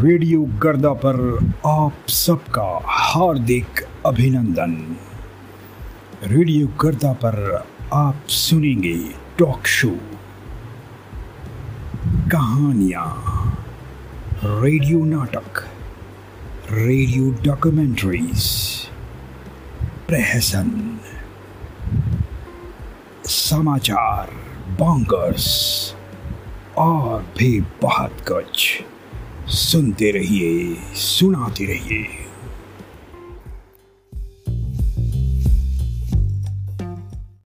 Radio गर्दा पर आप सबका हार्दिक अभिनंदन। रेडियो गर्दा पर आप सुनेंगे टॉक शो, कहानियाँ, रेडियो नाटक, रेडियो डॉक्यूमेंट्रीज, प्रहसन, समाचार, बॉन्गर्स और भी बहुत कुछ। सुनते रहिए, सुनाते रहिए।